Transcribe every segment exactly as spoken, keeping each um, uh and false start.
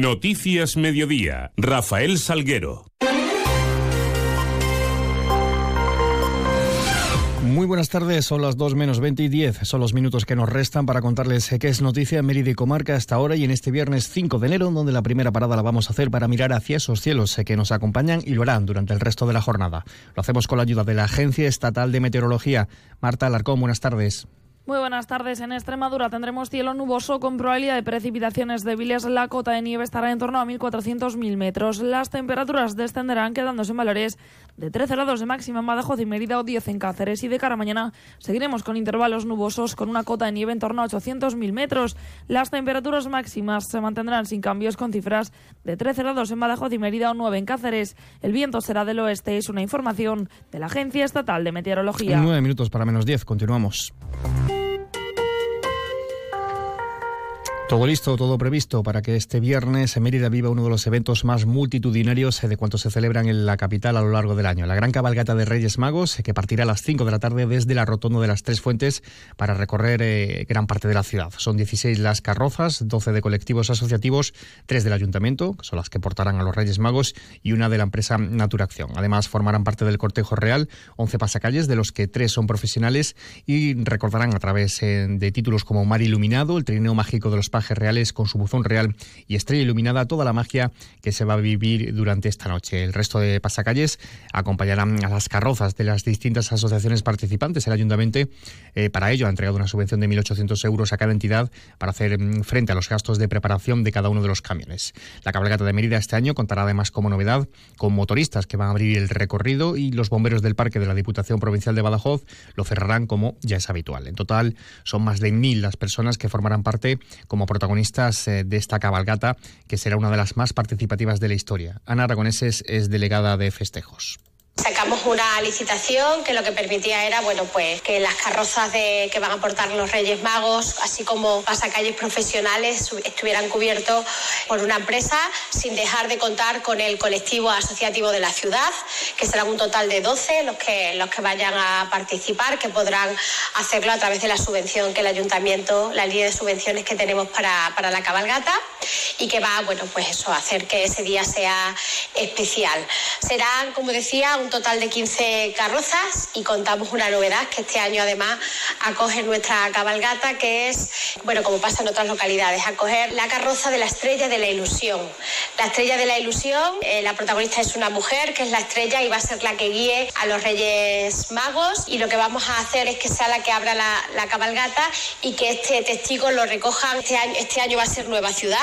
Noticias Mediodía, Rafael Salguero. Muy buenas tardes, son las dos menos veinte y diez, son los minutos que nos restan para contarles qué es noticia en Mérida y Comarca hasta ahora y en este viernes cinco de enero, donde la primera parada la vamos a hacer para mirar hacia esos cielos que nos acompañan y lo harán durante el resto de la jornada. Lo hacemos con la ayuda de la Agencia Estatal de Meteorología. Marta Alarcón, buenas tardes. Muy buenas tardes. En Extremadura tendremos cielo nuboso con probabilidad de precipitaciones débiles. La cota de nieve estará en torno a mil cuatrocientos milímetros. Las temperaturas descenderán quedándose en valores de trece grados de máxima en Badajoz y Mérida o diez en Cáceres. Y de cara a mañana seguiremos con intervalos nubosos con una cota de nieve en torno a ochocientos milímetros. Las temperaturas máximas se mantendrán sin cambios con cifras de trece grados en Badajoz y Mérida o nueve en Cáceres. El viento será del oeste. Es una información de la Agencia Estatal de Meteorología. nueve minutos para menos diez. Continuamos. Todo listo, todo previsto para que este viernes en Mérida viva uno de los eventos más multitudinarios de cuantos se celebran en la capital a lo largo del año. La gran cabalgata de Reyes Magos, que partirá a las cinco de la tarde desde la rotonda de las Tres Fuentes para recorrer eh, gran parte de la ciudad. Son dieciséis las carrozas, doce de colectivos asociativos, tres del Ayuntamiento, que son las que portarán a los Reyes Magos, y una de la empresa Natura Acción. Además, formarán parte del cortejo real once pasacalles, de los que tres son profesionales, y recordarán a través eh, de títulos como Mar Iluminado, el trineo mágico de los reales con su buzón real y estrella iluminada, toda la magia que se va a vivir durante esta noche. El resto de pasacalles acompañarán a las carrozas de las distintas asociaciones participantes. El Ayuntamiento eh, para ello ha entregado una subvención de mil ochocientos euros a cada entidad para hacer frente a los gastos de preparación de cada uno de los camiones. La cabalgata de Mérida este año contará además como novedad con motoristas que van a abrir el recorrido y los bomberos del parque de la Diputación Provincial de Badajoz lo cerrarán como ya es habitual. En total son más de mil las personas que formarán parte como protagonistas de esta cabalgata, que será una de las más participativas de la historia. Ana Aragoneses es delegada de festejos. Sacamos una licitación que lo que permitía era, bueno, pues que las carrozas de, que van a portar los Reyes Magos, así como pasacalles profesionales, estuvieran cubiertos por una empresa, sin dejar de contar con el colectivo asociativo de la ciudad, que serán un total de doce los que, los que vayan a participar, que podrán hacerlo a través de la subvención que el Ayuntamiento, la línea de subvenciones que tenemos para, para la cabalgata, y que va, bueno, pues eso, a hacer que ese día sea especial. Serán, como decía, un total de quince carrozas y contamos una novedad que este año además acoge nuestra cabalgata, que es, bueno, como pasa en otras localidades, acoger la carroza de la estrella de la ilusión. La estrella de la ilusión, eh, la protagonista es una mujer que es la estrella y va a ser la que guíe a los Reyes Magos, y lo que vamos a hacer es que sea la que abra la, la cabalgata y que este testigo lo recojan. Este año, este año va a ser Nueva Ciudad.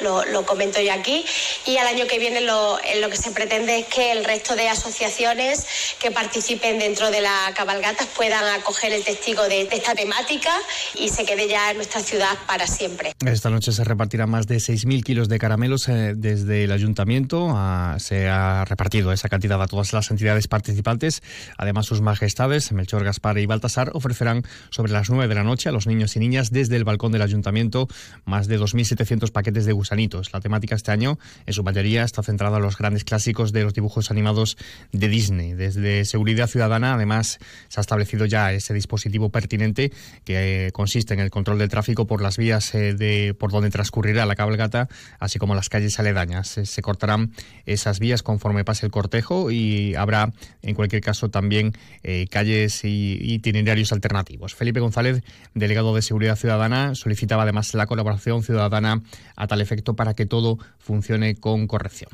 Lo, lo comento yo aquí, y al año que viene lo, lo que se pretende es que el resto de asociaciones que participen dentro de la cabalgata puedan acoger el testigo de, de esta temática y se quede ya en nuestra ciudad para siempre. Esta noche se repartirán más de seis mil kilos de caramelos eh, desde el Ayuntamiento. A, se ha repartido esa cantidad a todas las entidades participantes. Además, sus majestades, Melchor, Gaspar y Baltasar, ofrecerán sobre las nueve de la noche a los niños y niñas desde el balcón del Ayuntamiento más de dos mil setecientos paquetes de gusanitos. La temática este año, en su mayoría, está centrada en los grandes clásicos de los dibujos animados de Disney. Desde Seguridad Ciudadana, además, se ha establecido ya ese dispositivo pertinente que eh, consiste en el control del tráfico por las vías eh, de por donde transcurrirá la cabalgata, así como las calles aledañas. Se, se cortarán esas vías conforme pase el cortejo y habrá, en cualquier caso, también eh, calles y itinerarios alternativos. Felipe González, delegado de Seguridad Ciudadana, solicitaba además la colaboración ciudadana a tal efecto para que todo funcione con corrección.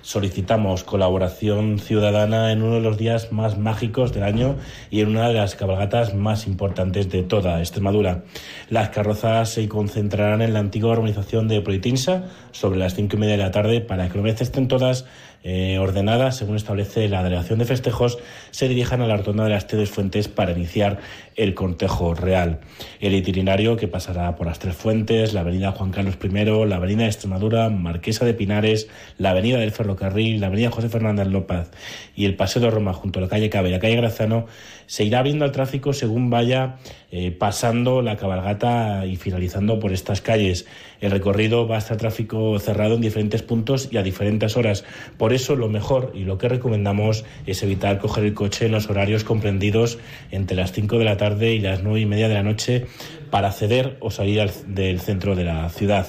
Solicitamos colaboración ciudadana en uno de los días más mágicos del año y en una de las cabalgatas más importantes de toda Extremadura. Las carrozas se concentrarán en la antigua urbanización de Proitinsa sobre las cinco y media de la tarde para que una vez estén todas eh, ordenadas, según establece la delegación de festejos, se dirijan a la rotonda de las Tres Fuentes para iniciar el cortejo real. El itinerario, que pasará por las Tres Fuentes, la avenida Juan Carlos primero, la avenida de Extremadura, Marquesa de Pinares, la avenida del Ferrocarril, la avenida José Fernández López y el Paseo de Roma junto a la calle Cava y la calle Grazano, se irá abriendo al tráfico según vaya eh, pasando la cabalgata y finalizando por estas calles. El recorrido va a estar tráfico cerrado en diferentes puntos y a diferentes horas. Por eso lo mejor y lo que recomendamos es evitar coger el coche en los horarios comprendidos entre las cinco de la tarde y las nueve y media de la noche para acceder o salir al, del centro de la ciudad.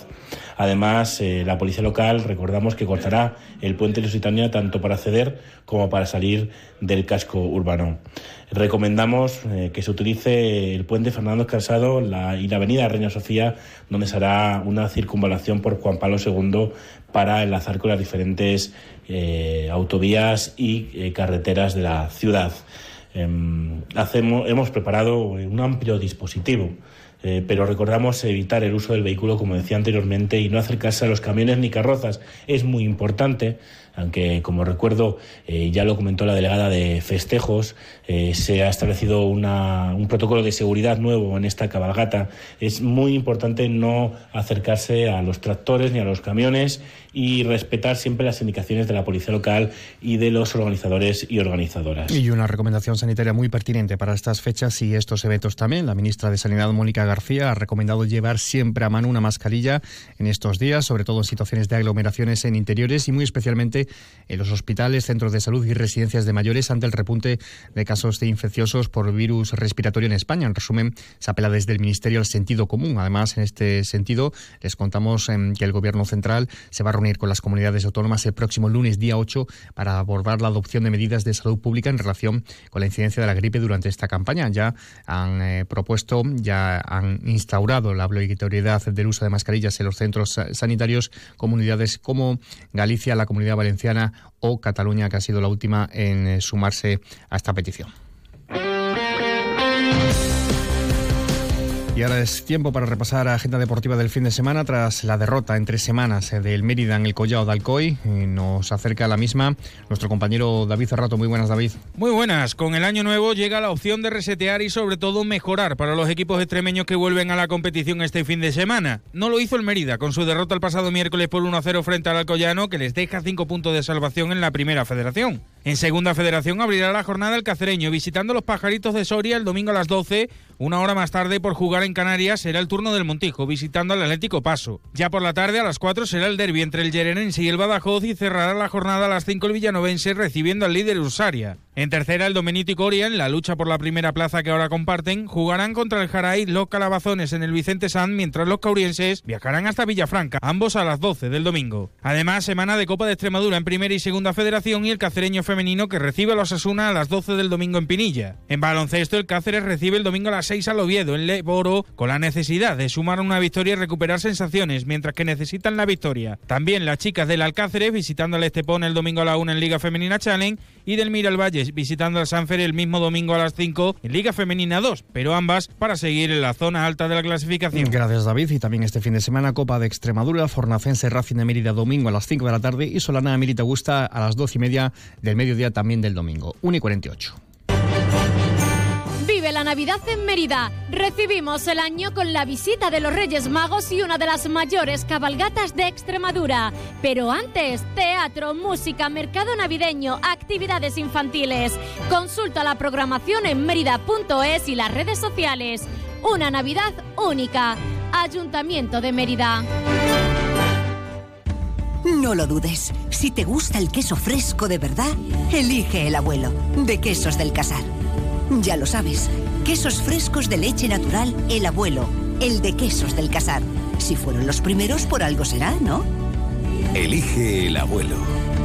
Además, eh, la policía local, recordamos que cortará el puente Lusitania tanto para acceder como para salir del casco urbano. Recomendamos eh, que se utilice el puente Fernando Casado la, y la avenida Reina Sofía, donde se hará una circunvalación por Juan Pablo segundo para enlazar con las diferentes eh, autovías y eh, carreteras de la ciudad. Eh, hacemos, hemos preparado un amplio dispositivo, eh, pero recordamos evitar el uso del vehículo, como decía anteriormente, y no acercarse a los camiones ni carrozas. Es muy importante, aunque, como recuerdo, eh, ya lo comentó la delegada de festejos, eh, se ha establecido una, un protocolo de seguridad nuevo en esta cabalgata. Es muy importante no acercarse a los tractores ni a los camiones y respetar siempre las indicaciones de la policía local y de los organizadores y organizadoras. Y una recomendación sanitaria muy pertinente para estas fechas y estos eventos también. La ministra de Sanidad, Mónica García, ha recomendado llevar siempre a mano una mascarilla en estos días, sobre todo en situaciones de aglomeraciones en interiores y muy especialmente en los hospitales, centros de salud y residencias de mayores ante el repunte de casos de infecciosos por virus respiratorio en España. En resumen, se apela desde el Ministerio al sentido común. Además, en este sentido, les contamos eh, que el Gobierno central se va a reunir con las comunidades autónomas el próximo lunes, día ocho, para abordar la adopción de medidas de salud pública en relación con la incidencia de la gripe durante esta campaña. Ya han eh, propuesto, ya han instaurado la obligatoriedad del uso de mascarillas en los centros sanitarios, comunidades como Galicia, la Comunidad Valenciana o Cataluña, que ha sido la última en sumarse a esta petición. Y ahora es tiempo para repasar la agenda deportiva del fin de semana. Tras la derrota en tres semanas del Mérida en el Collao de Alcoy, nos acerca a la misma nuestro compañero David Cerrato. Muy buenas, David. Muy buenas. Con el año nuevo llega la opción de resetear y sobre todo mejorar para los equipos extremeños que vuelven a la competición este fin de semana. No lo hizo el Mérida con su derrota el pasado miércoles por uno a cero frente al Alcoyano, que les deja cinco puntos de salvación en la primera federación. En segunda federación abrirá la jornada el Cacereño visitando los Pajaritos de Soria el domingo a las doce. Una hora más tarde, por jugar en Canarias, será el turno del Montijo visitando al Atlético Paso. Ya por la tarde, a las cuatro, será el derbi entre el Gerenense y el Badajoz, y cerrará la jornada a las cinco el Villanovense recibiendo al líder Ursaria. En tercera, el Domenito y Coria, en la lucha por la primera plaza que ahora comparten, jugarán contra el Jaraí los Calabazones en el Vicente Sanz, mientras los caurienses viajarán hasta Villafranca, ambos a las doce del domingo. Además, semana de Copa de Extremadura en primera y segunda federación y el Cacereño femenino, que recibe a los Osasuna a las doce del domingo en Pinilla. En baloncesto, el Cáceres recibe el domingo a las seis al Oviedo en Leboro, con la necesidad de sumar una victoria y recuperar sensaciones, mientras que necesitan la victoria. También las chicas del Alcáceres visitando al Estepona el domingo a la una en Liga Femenina Challenge, y del Miralvalles visitando al Sanfer el mismo domingo a las cinco en Liga Femenina dos, pero ambas para seguir en la zona alta de la clasificación. Gracias, David. Y también este fin de semana Copa de Extremadura, Fornacense Racing de Mérida domingo a las cinco de la tarde y Solana Mérida Augusta a las doce y media del mediodía también del domingo, una y cuarenta y ocho. Vive la Navidad en Mérida. Recibimos el año con la visita de los Reyes Magos y una de las mayores cabalgatas de Extremadura. Pero antes, teatro, música, mercado navideño, actividades infantiles. Consulta la programación en mérida punto es y las redes sociales. Una Navidad única. Ayuntamiento de Mérida. No lo dudes, si te gusta el queso fresco de verdad, elige El Abuelo, de Quesos del Casar. Ya lo sabes, quesos frescos de leche natural El Abuelo, el de Quesos del Casar. Si fueron los primeros, por algo será, ¿no? Elige El Abuelo,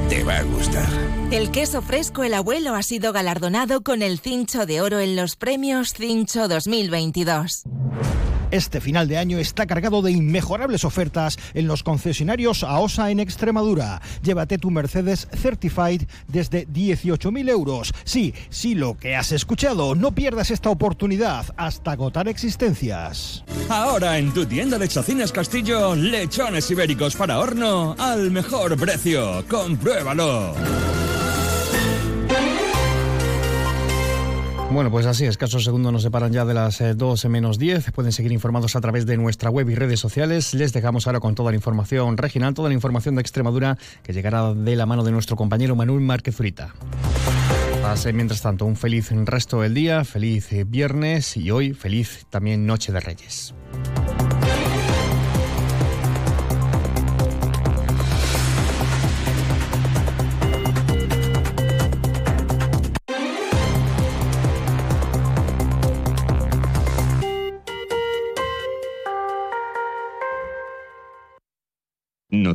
te va a gustar. El queso fresco El Abuelo ha sido galardonado con el Cincho de Oro en los premios Cincho dos mil veintidós. Este final de año está cargado de inmejorables ofertas en los concesionarios AOSA en Extremadura. Llévate tu Mercedes Certified desde dieciocho mil euros. Sí, sí, lo que has escuchado. No pierdas esta oportunidad hasta agotar existencias. Ahora en tu tienda de Chacinas Castillo, lechones ibéricos para horno al mejor precio. Compruébalo. Bueno, pues así, escasos segundos nos separan ya de las doce menos diez. Pueden seguir informados a través de nuestra web y redes sociales. Les dejamos ahora con toda la información regional, toda la información de Extremadura, que llegará de la mano de nuestro compañero Manuel Márquez Zurita. Pase, mientras tanto, un feliz resto del día, feliz viernes y hoy feliz también Noche de Reyes.